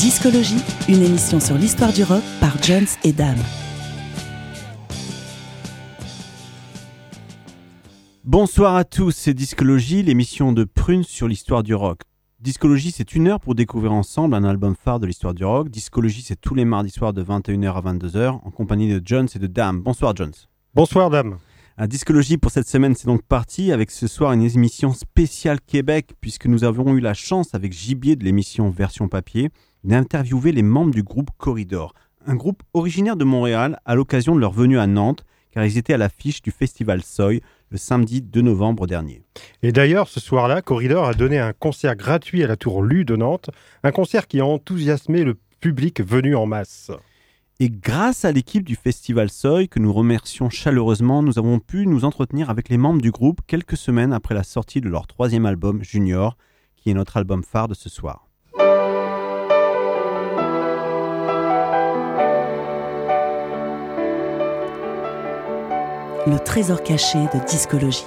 DiscoLogie, une émission sur l'histoire du rock par Jones et Dame. Bonsoir à tous, c'est DiscoLogie, l'émission de Prune sur l'histoire du rock. DiscoLogie, c'est une heure pour découvrir ensemble un album phare de l'histoire du rock. DiscoLogie, c'est tous les mardis soirs de 21h à 22h en compagnie de Jones et de Dame. Bonsoir Jones. Bonsoir Dame. À DiscoLogie pour cette semaine, c'est donc parti avec ce soir une émission spéciale Québec puisque nous avons eu la chance avec Gibier de l'émission Version Papier d'interviewer les membres du groupe Corridor, un groupe originaire de Montréal à l'occasion de leur venue à Nantes, car ils étaient à l'affiche du Festival Soy le samedi 2 novembre dernier. Et d'ailleurs, ce soir-là, Corridor a donné un concert gratuit à la Tour Lue de Nantes, un concert qui a enthousiasmé le public venu en masse. Et grâce à l'équipe du Festival Soy, que nous remercions chaleureusement, nous avons pu nous entretenir avec les membres du groupe quelques semaines après la sortie de leur troisième album, Junior, qui est notre album phare de ce soir. Le trésor caché de DiscoLogie.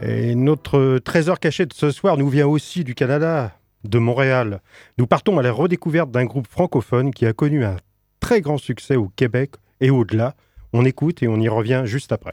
Et notre trésor caché de ce soir nous vient aussi du Canada, de Montréal. Nous partons à la redécouverte d'un groupe francophone qui a connu un très grand succès au Québec et au-delà. On écoute et on y revient juste après.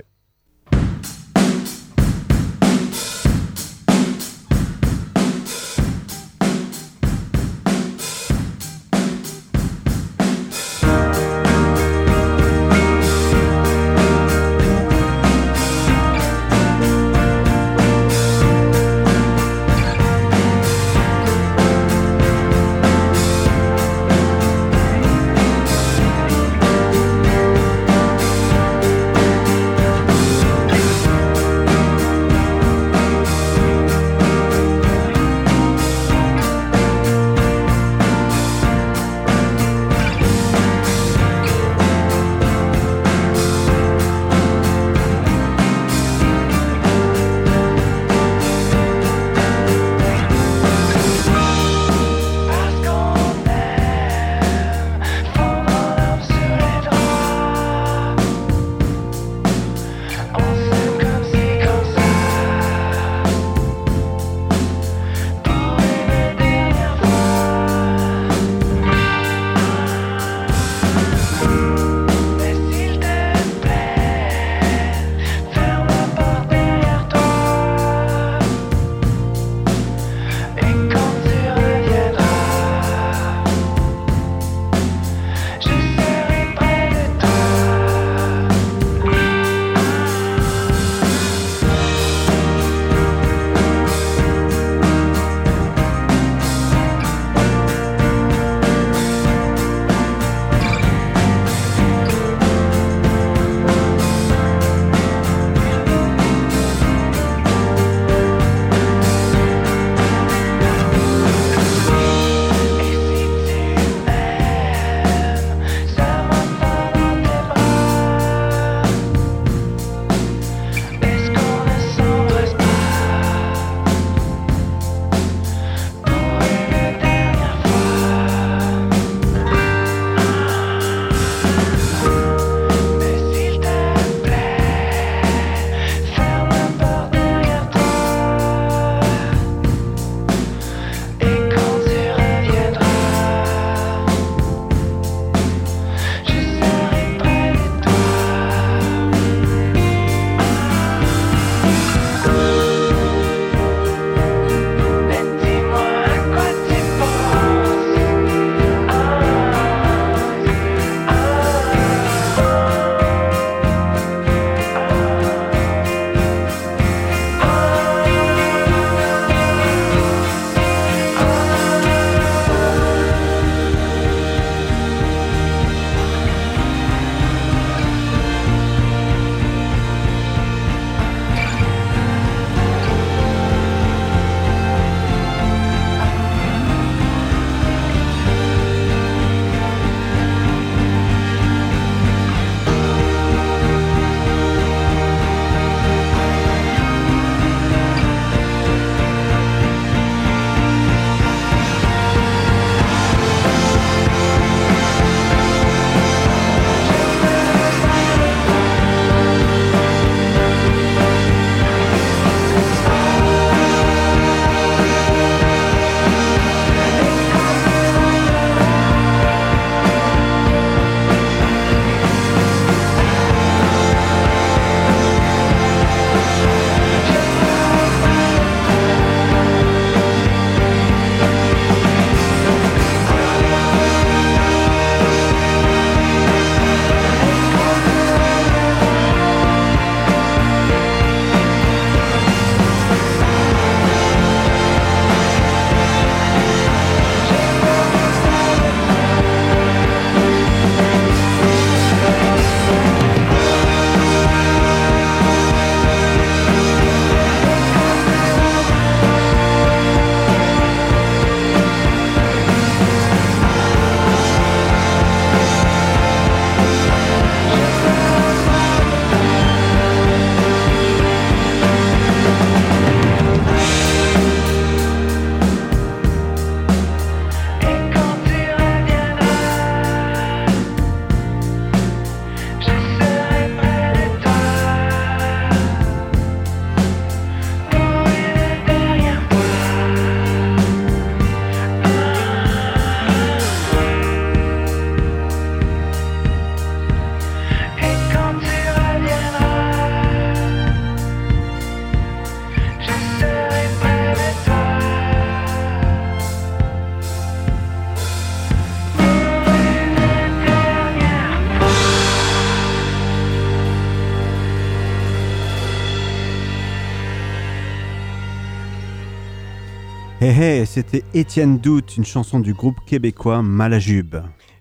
Hey, c'était Étienne Doute, une chanson du groupe québécois Malajube.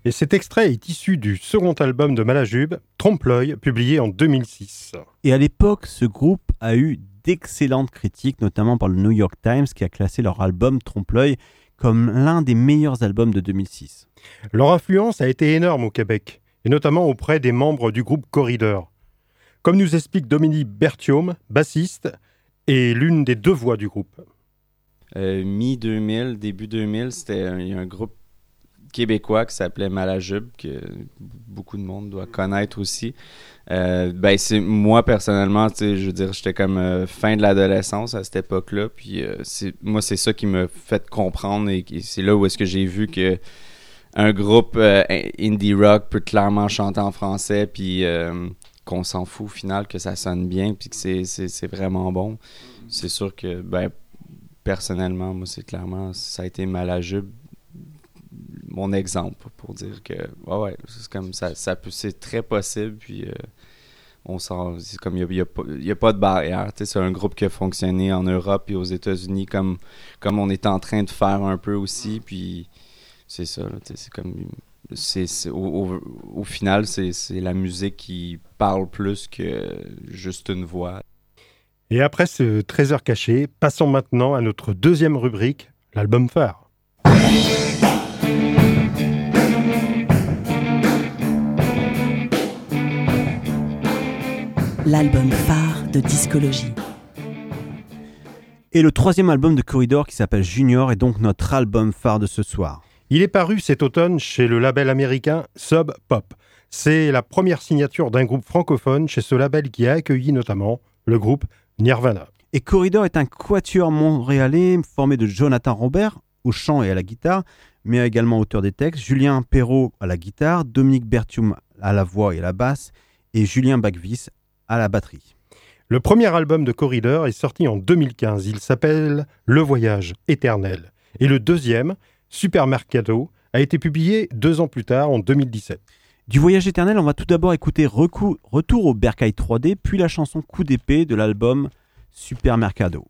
Et cet extrait est issu du second album de Malajube, Trompe l'œil, publié en 2006. Et à l'époque, ce groupe a eu d'excellentes critiques, notamment par le New York Times, qui a classé leur album Trompe l'œil comme l'un des meilleurs albums de 2006. Leur influence a été énorme au Québec, et notamment auprès des membres du groupe Corridor. Comme nous explique Dominique Berthiaume, bassiste, et l'une des deux voix du groupe. Mi-2000, début 2000, il y a un groupe québécois qui s'appelait Malajube, que beaucoup de monde doit connaître aussi. Moi, personnellement, je veux dire, j'étais comme fin de l'adolescence à cette époque-là. Puis c'est ça qui m'a fait comprendre et c'est là où est-ce que j'ai vu que un groupe indie rock peut clairement chanter en français puis qu'on s'en fout au final, que ça sonne bien puis que c'est vraiment bon. C'est sûr que, personnellement, moi, c'est clairement, ça a été Malajube mon exemple pour dire que c'est comme ça peut, c'est très possible, puis on s'en, c'est comme il y a pas de barrière, tu sais, c'est un groupe qui a fonctionné en Europe et aux États-Unis comme on est en train de faire un peu aussi, puis c'est ça là, tu sais, c'est comme c'est au final c'est la musique qui parle plus que juste une voix. Et après ce trésor caché, passons maintenant à notre deuxième rubrique, l'album phare. L'album phare de DiscoLogie. Et le troisième album de Corridor qui s'appelle Junior est donc notre album phare de ce soir. Il est paru cet automne chez le label américain Sub Pop. C'est la première signature d'un groupe francophone chez ce label qui a accueilli notamment le groupe Nirvana. Et Corridor est un quatuor montréalais formé de Jonathan Robert au chant et à la guitare, mais également auteur des textes, Julien Perrault à la guitare, Dominique Berthiaume à la voix et à la basse et Julien Bacvis à la batterie. Le premier album de Corridor est sorti en 2015. Il s'appelle Le voyage éternel. Et le deuxième, Supermercado, a été publié 2 ans plus tard, en 2017. Du voyage éternel, on va tout d'abord écouter Retour au Bercail 3D, puis la chanson Coup d'épée de l'album Supermercado.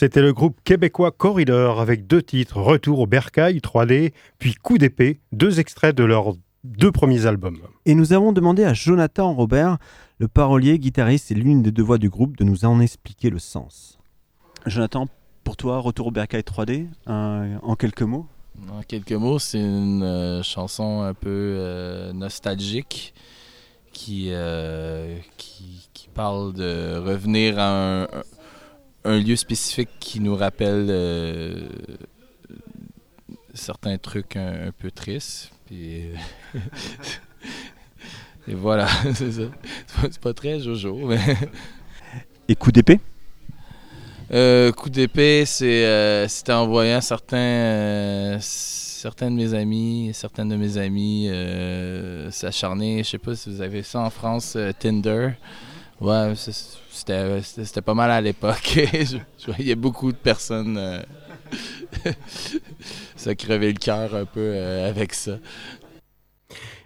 C'était le groupe québécois Corridor avec deux titres, Retour au Bercail 3D, puis Coup d'épée, deux extraits de leurs deux premiers albums. Et nous avons demandé à Jonathan Robert, le parolier, guitariste et l'une des deux voix du groupe, de nous en expliquer le sens. Jonathan, pour toi, Retour au Bercail 3D, en quelques mots? En quelques mots, c'est une chanson un peu nostalgique qui parle de revenir à un lieu spécifique qui nous rappelle certains trucs un peu tristes. Puis, et voilà, c'est ça. C'est pas très jojo. Mais... Et Coup d'épée? Coup d'épée, c'était en voyant certaines de mes amies s'acharner. Je sais pas si vous avez ça en France, Tinder. Ouais, c'était pas mal à l'époque. Je voyais beaucoup de personnes se crever le cœur un peu avec ça.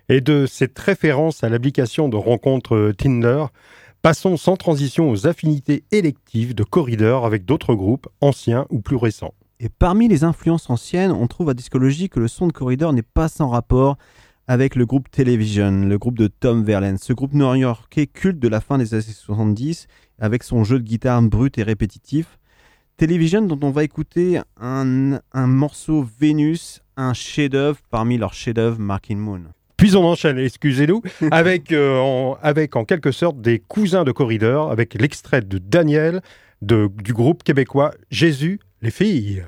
Et de cette référence à l'application de rencontre Tinder, passons sans transition aux affinités électives de Corridor avec d'autres groupes, anciens ou plus récents. Et parmi les influences anciennes, on trouve à DiscoLogie que le son de Corridor n'est pas sans rapport avec le groupe Television, le groupe de Tom Verlaine. Ce groupe new-yorkais culte de la fin des années 70, avec son jeu de guitare brut et répétitif. Television, dont on va écouter un morceau Vénus, un chef-d'œuvre parmi leurs chefs-d'œuvre Marquee Moon. Puis on enchaîne, excusez-nous, avec en quelque sorte des cousins de Corridor, avec l'extrait de Daniel du groupe québécois Jésus les filles.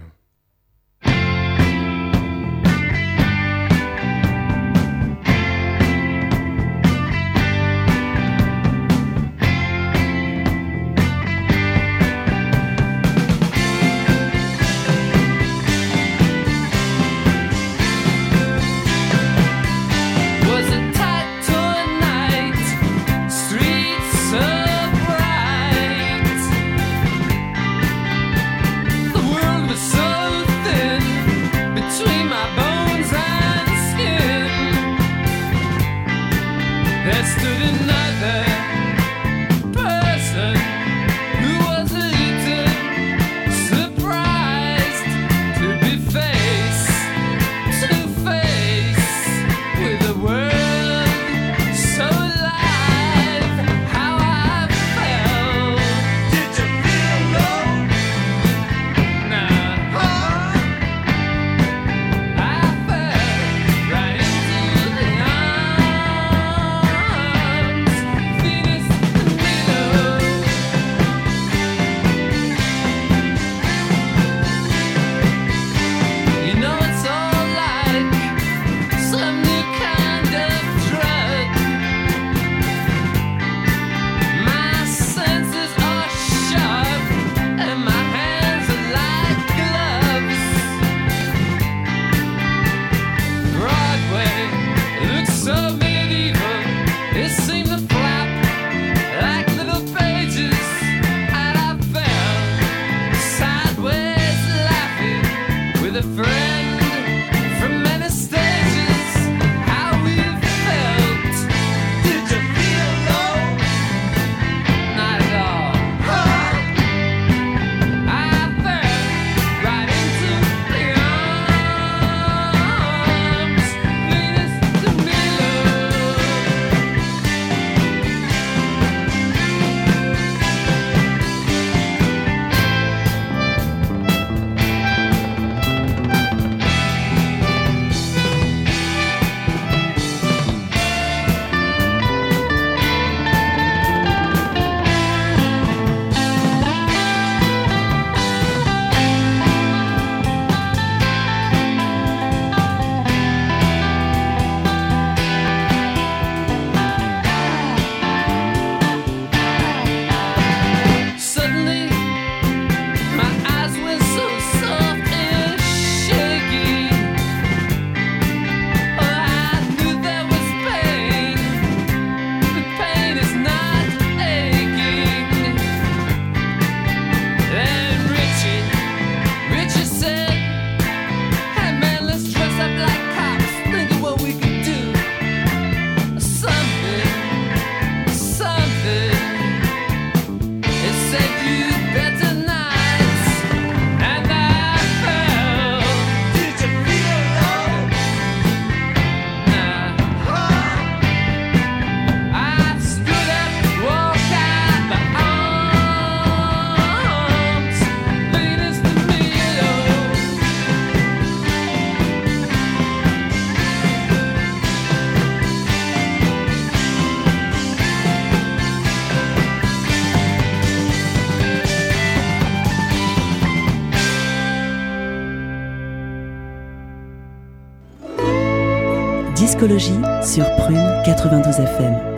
DiscoLogie sur Prune 92 FM.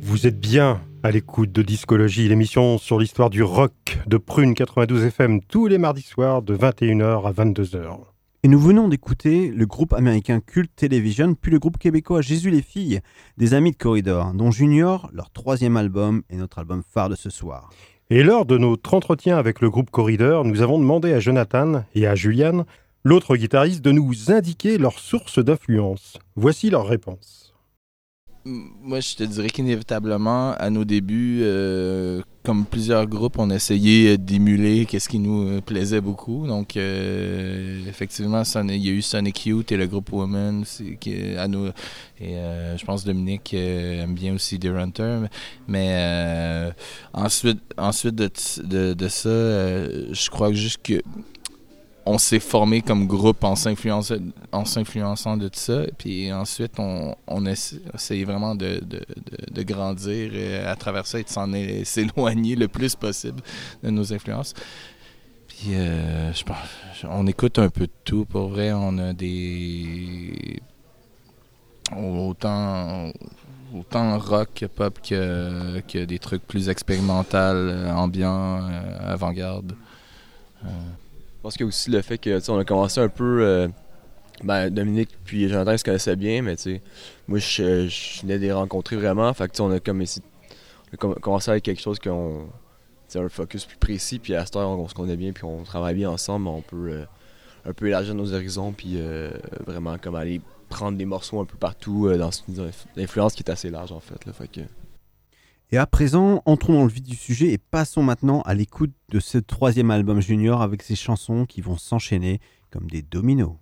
Vous êtes bien à l'écoute de DiscoLogie, l'émission sur l'histoire du rock de Prune 92 FM, tous les mardis soirs de 21h à 22h. Et nous venons d'écouter le groupe américain culte Television, puis le groupe québécois Jésus les filles, des amis de Corridor, dont Junior, leur troisième album et notre album phare de ce soir. Et lors de notre entretien avec le groupe Corridor, nous avons demandé à Jonathan et à Julien, l'autre guitariste, de nous indiquer leur source d'influence. Voici leur réponse. Moi, je te dirais qu'inévitablement, à nos débuts, comme plusieurs groupes, on essayait d'émuler ce qui nous plaisait beaucoup. Donc, effectivement, il y a eu Sonic Youth et le groupe Women. Je pense que Dominique aime bien aussi The Run-Term. Mais ensuite de ça, je crois juste que on s'est formé comme groupe en s'influençant de tout ça. Puis ensuite, on essayait vraiment de grandir à travers ça et de s'éloigner le plus possible de nos influences. Puis je pense, on écoute un peu de tout. Pour vrai, on a des... Autant rock que pop que des trucs plus expérimentaux, ambiants, avant-garde. Je pense qu'il y a aussi le fait que, tu sais, on a commencé un peu... Dominique puis Jonathan se connaissaient bien, mais tu sais, moi, je venais de les rencontrer vraiment. Fait que, tu sais, on a commencé avec quelque chose qu'on... Tu sais, un focus plus précis, puis à cette heure, on se connaît bien, puis on travaille bien ensemble. On peut un peu élargir nos horizons, puis vraiment comme aller prendre des morceaux un peu partout dans une influence qui est assez large en fait. Là, fait que... Et à présent, entrons dans le vif du sujet et passons maintenant à l'écoute de ce troisième album Junior avec ses chansons qui vont s'enchaîner comme des dominos.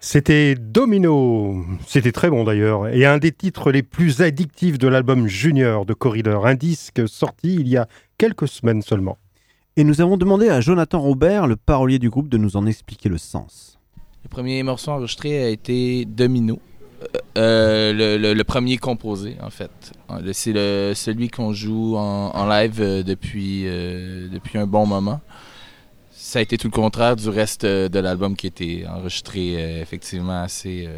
C'était Domino, c'était très bon d'ailleurs, et un des titres les plus addictifs de l'album Junior de Corridor, un disque sorti il y a quelques semaines seulement. Et nous avons demandé à Jonathan Robert, le parolier du groupe, de nous en expliquer le sens. Le premier morceau enregistré a été Domino. Le premier composé, en fait. C'est celui qu'on joue en live depuis un bon moment. Ça a été tout le contraire du reste de l'album qui a été enregistré effectivement assez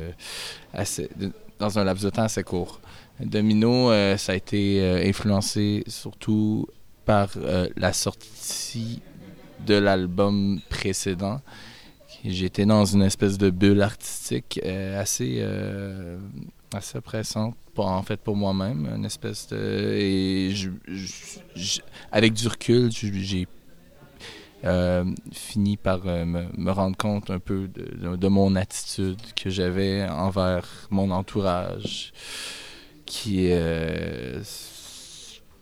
dans un laps de temps assez court. Domino, ça a été influencé surtout par la sortie de l'album précédent. J'étais dans une espèce de bulle artistique assez oppressante, en fait, pour moi-même. Une espèce de... Et avec du recul, j'ai fini par me rendre compte un peu de mon attitude que j'avais envers mon entourage, qui,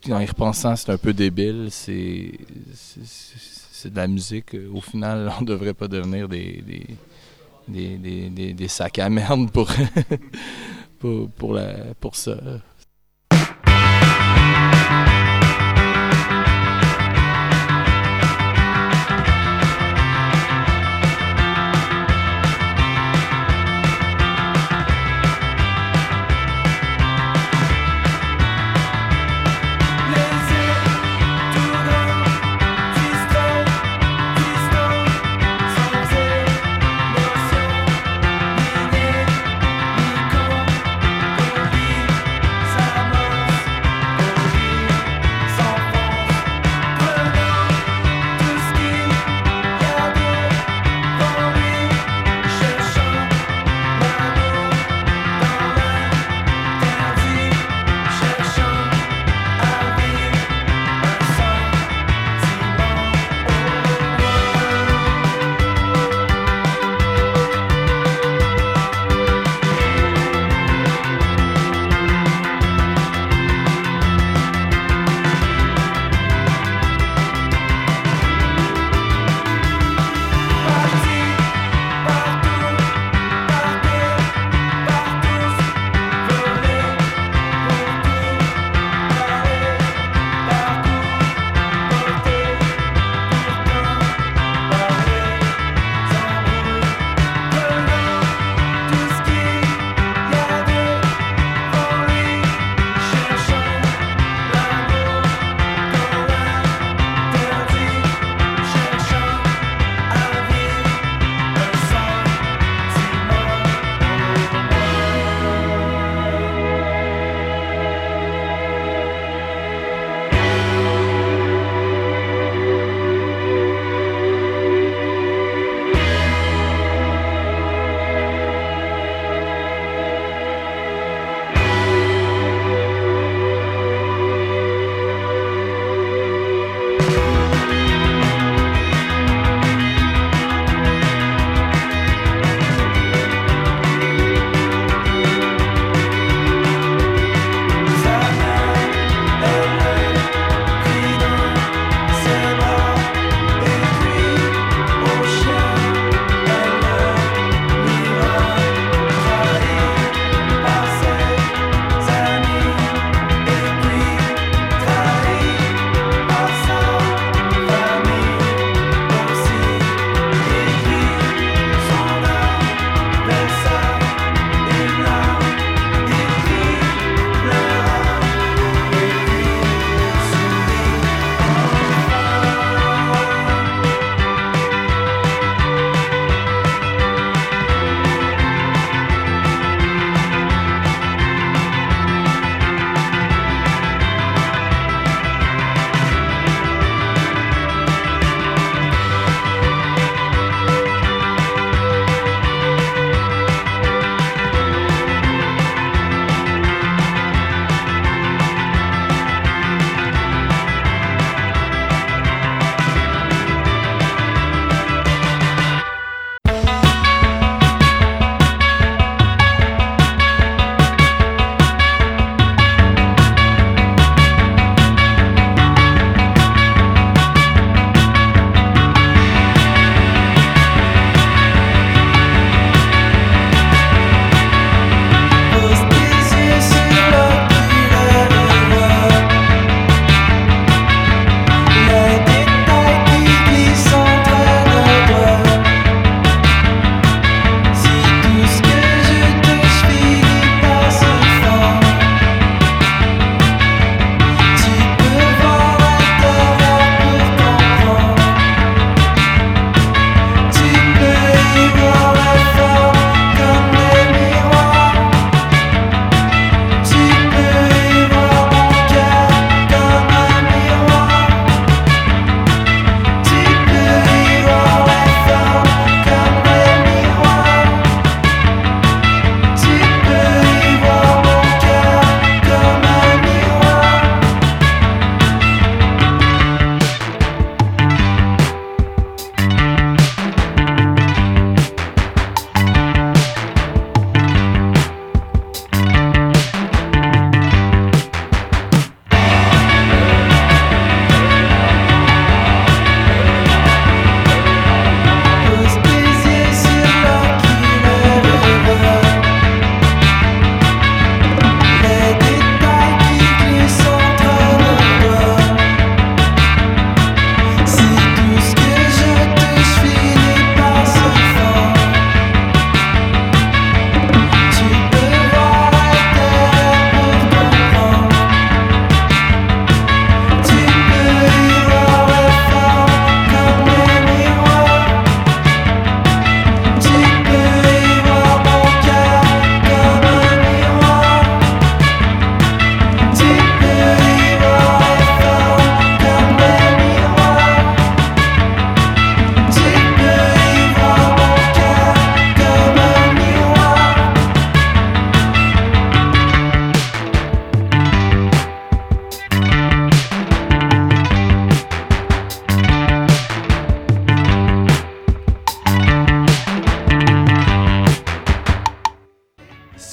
en y repensant, c'est un peu débile. C'est de la musique. Au final, on ne devrait pas devenir des sacs à merde pour ça.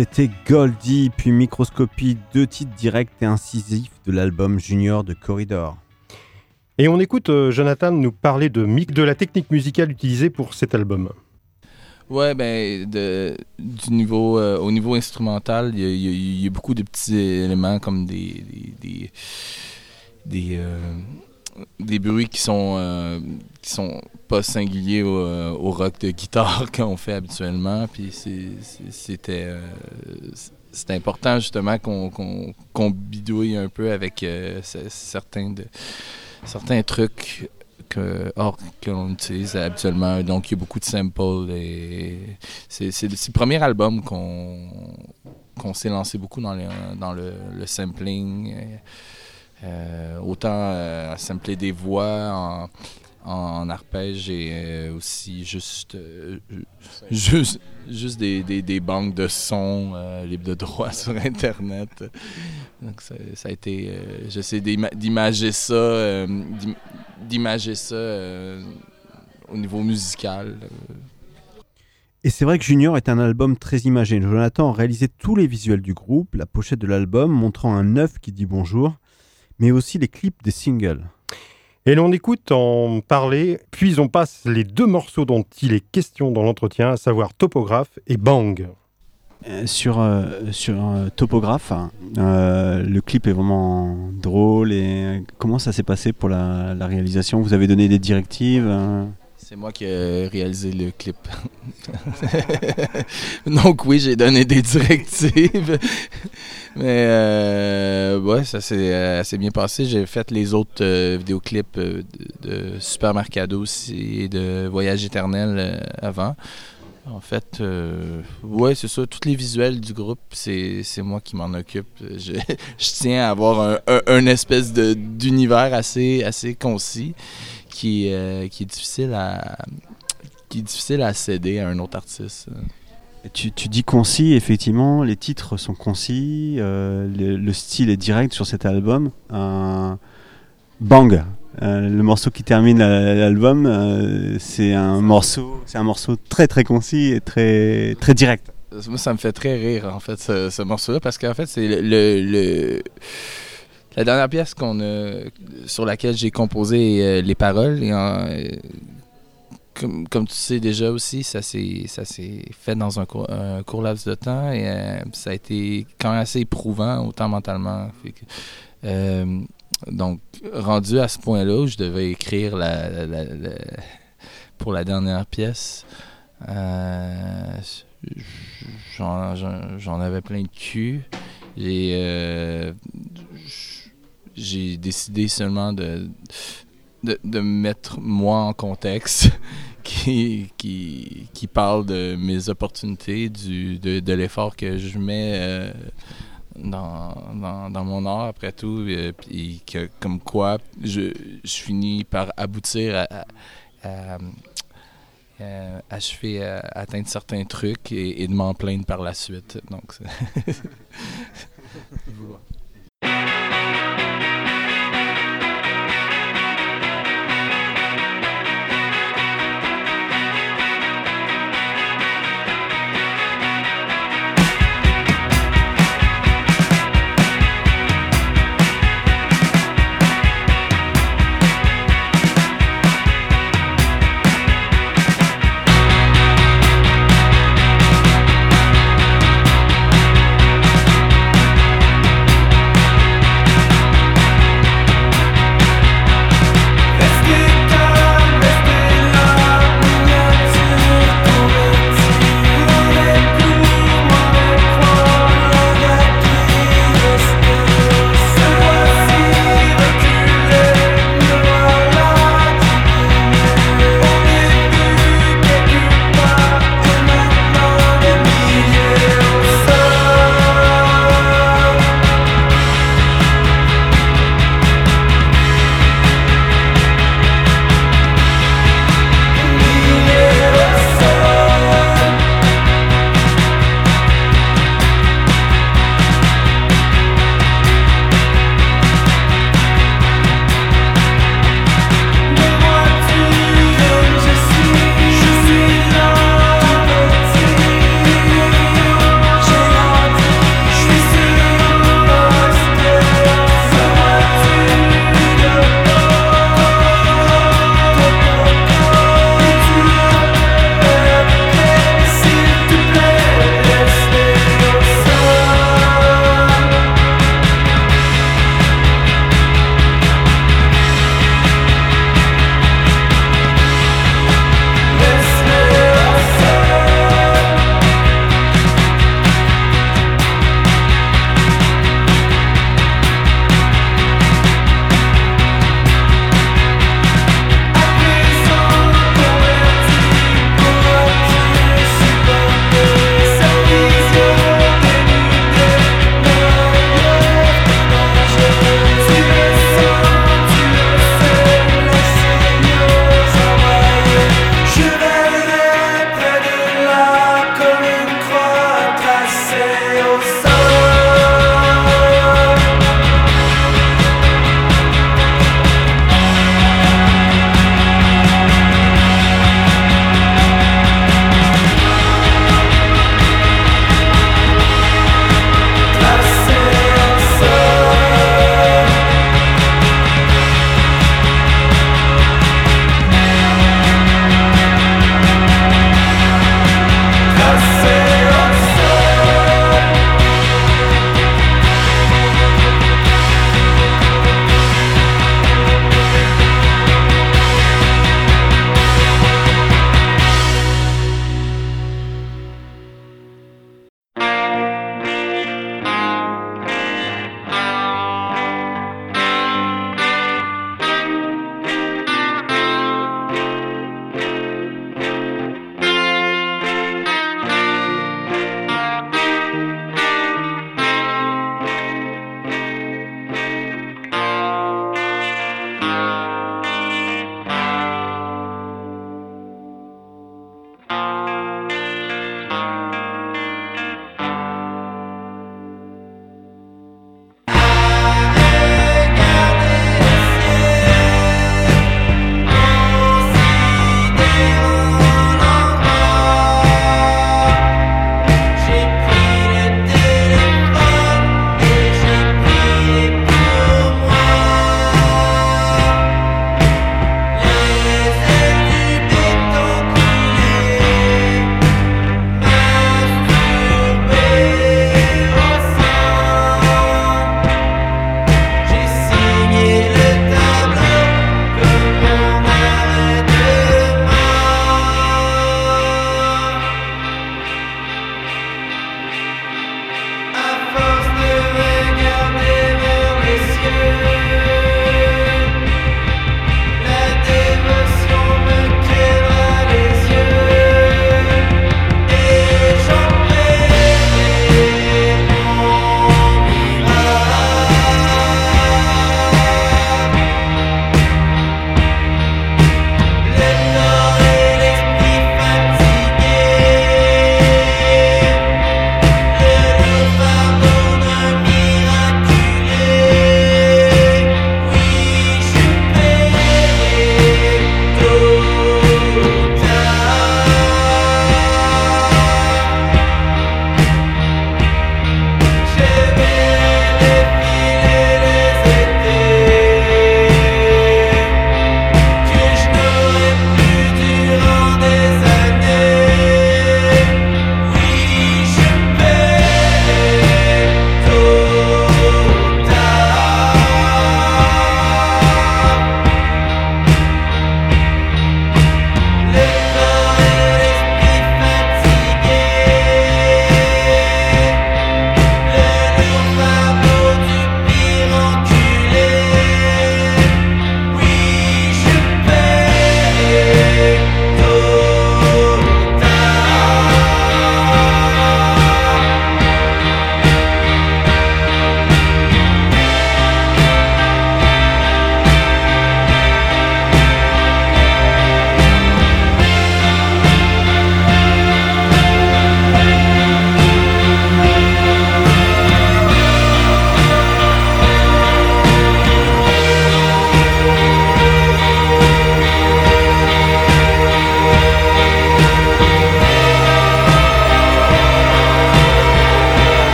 c'était Goldie, puis Microscopie, deux titres directs et incisifs de l'album Junior de Corridor. Et on écoute Jonathan nous parler de la technique musicale utilisée pour cet album. Ouais, ben, au niveau instrumental, il y a beaucoup de petits éléments comme des bruits qui sont pas singuliers au rock de guitare qu'on fait habituellement. Puis c'était important justement qu'on bidouille un peu avec certains trucs. Que l'on utilise habituellement. Donc, il y a beaucoup de samples. Et c'est le premier album qu'on s'est lancé beaucoup dans le sampling. Autant sampler des voix en arpèges et aussi juste des banques de sons libres de droit sur Internet. Donc ça a été... j'essaie d'imager ça au niveau musical. Et c'est vrai que Junior est un album très imagé. Jonathan a réalisé tous les visuels du groupe, la pochette de l'album montrant un œuf qui dit bonjour, mais aussi les clips des singles. Et l'on écoute en parler, puis on passe les deux morceaux dont il est question dans l'entretien, à savoir Topographe et Bang. Sur Topographe, le clip est vraiment drôle. Et comment ça s'est passé pour la réalisation ? Vous avez donné des directives ? C'est moi qui ai réalisé le clip. Donc oui, j'ai donné des directives. Mais ouais, ça s'est assez bien passé. J'ai fait les autres vidéoclips de Supermercado aussi et de Voyage éternel avant. En fait, ouais, c'est ça. Tous les visuels du groupe, c'est moi qui m'en occupe. Je tiens à avoir un espèce d'univers assez concis qui est difficile à céder à un autre artiste. Tu dis concis, effectivement, les titres sont concis, le style est direct sur cet album. Bang, le morceau qui termine l'album, c'est un morceau très très concis et très très direct. Moi, ça me fait très rire en fait ce morceau-là, parce qu'en fait c'est la dernière pièce sur laquelle j'ai composé les paroles. Et comme tu sais déjà aussi, ça s'est fait dans un court laps de temps, et ça a été quand même assez éprouvant, autant mentalement. Donc, rendu à ce point-là où je devais écrire pour la dernière pièce, j'en avais plein de cul. J'ai décidé seulement de mettre moi en contexte qui parle de mes opportunités, de l'effort que je mets dans mon art après tout, et que comme quoi je finis par aboutir à achever, à atteindre certains trucs et de m'en plaindre par la suite. Donc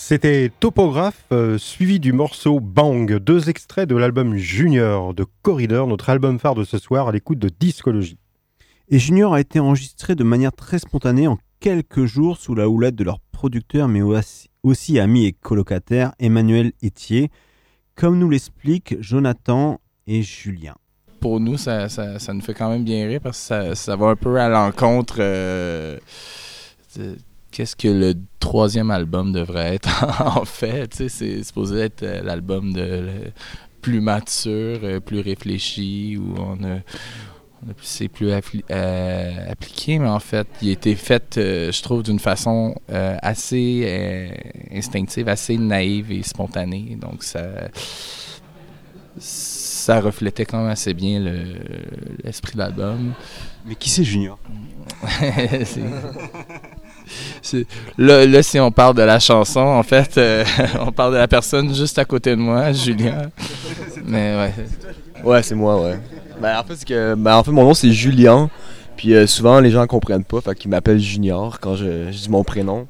C'était Topographe, suivi du morceau Bang, deux extraits de l'album Junior de Corridor, notre album phare de ce soir à l'écoute de DiscoLogie. Et Junior a été enregistré de manière très spontanée en quelques jours sous la houlette de leur producteur, mais aussi ami et colocataire, Emmanuel Ethier, comme nous l'expliquent Jonathan et Julien. Pour nous, ça nous fait quand même bien rire parce que ça va un peu à l'encontre... qu'est-ce que le troisième album devrait être en fait? C'est supposé être l'album plus mature, plus réfléchi, où c'est plus appliqué, mais en fait, il a été fait, je trouve, d'une façon assez instinctive, assez naïve et spontanée. Donc, ça reflétait quand même assez bien l'esprit de l'album. Mais qui c'est Junior? Là, si on parle de la chanson, en fait, on parle de la personne juste à côté de moi, Julien. Mais ouais. Ouais, c'est moi, ouais. Ben, en fait, mon nom, c'est Julien. Puis souvent, les gens ne comprennent pas. Fait qu'ils m'appellent Junior quand je dis mon prénom.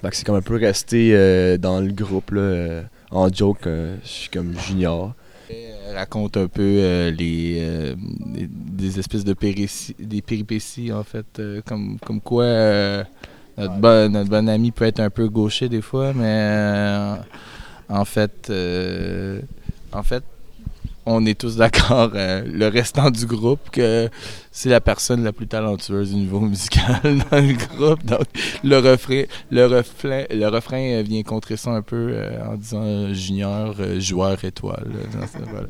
Fait que c'est comme un peu resté dans le groupe, là, en joke. Je suis comme Junior. Raconte un peu des espèces de péripéties, en fait. Comme quoi... Notre bon ami peut être un peu gaucher des fois, mais en fait, on est tous d'accord, le restant du groupe, que c'est la personne la plus talentueuse du niveau musical dans le groupe. Donc, le refrain vient contrer ça un peu en disant « Junior, joueur étoile ». Voilà.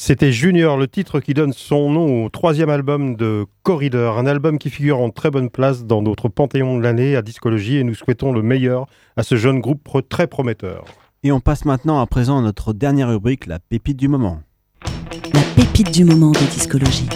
C'était Junior, le titre qui donne son nom au troisième album de Corridor, un album qui figure en très bonne place dans notre panthéon de l'année à DiscoLogie et nous souhaitons le meilleur à ce jeune groupe très prometteur. Et on passe maintenant à présent à notre dernière rubrique, la pépite du moment. La pépite du moment de DiscoLogie.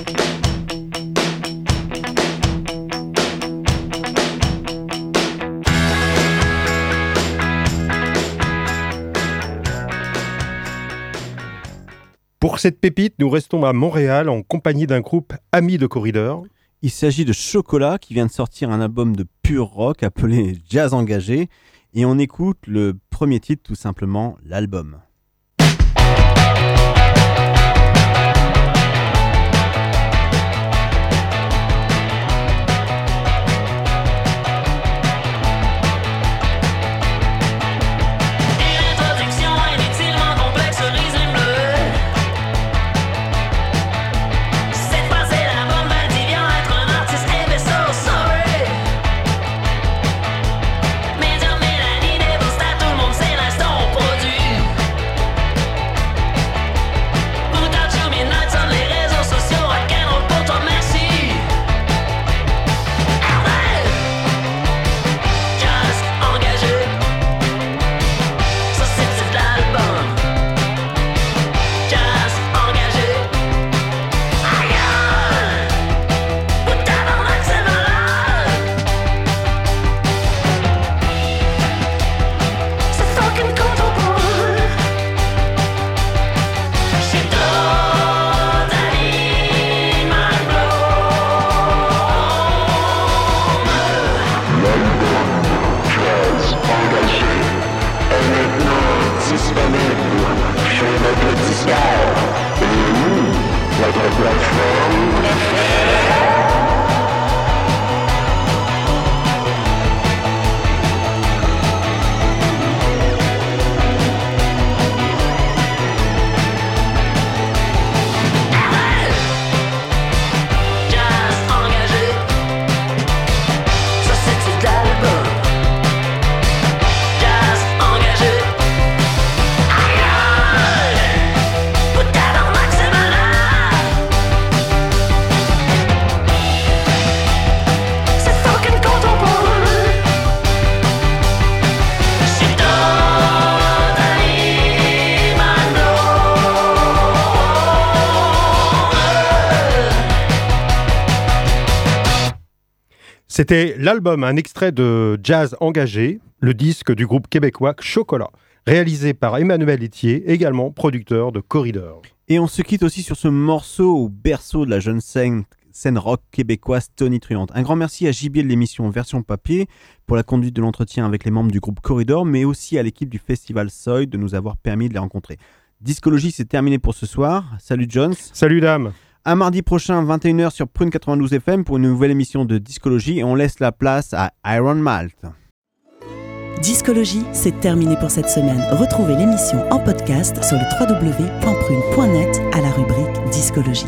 Pour cette pépite, nous restons à Montréal en compagnie d'un groupe ami de Corridor. Il s'agit de Chocolat qui vient de sortir un album de pur rock appelé Jazz Engagé. Et on écoute le premier titre, tout simplement, l'album. C'était l'album, un extrait de Jazz Engagé, le disque du groupe québécois Chocolat, réalisé par Emmanuel Ethier, également producteur de Corridor. Et on se quitte aussi sur ce morceau au berceau de la jeune scène rock québécoise tonitruante. Un grand merci à Gibier de l'émission Version Papier pour la conduite de l'entretien avec les membres du groupe Corridor, mais aussi à l'équipe du Festival Soy de nous avoir permis de les rencontrer. DiscoLogie, c'est terminé pour ce soir. Salut Jones. Salut Dame. À mardi prochain, 21h sur Prune 92 FM pour une nouvelle émission de DiscoLogie et on laisse la place à Iron Malt. DiscoLogie, c'est terminé pour cette semaine. Retrouvez l'émission en podcast sur le www.prune.net à la rubrique DiscoLogie.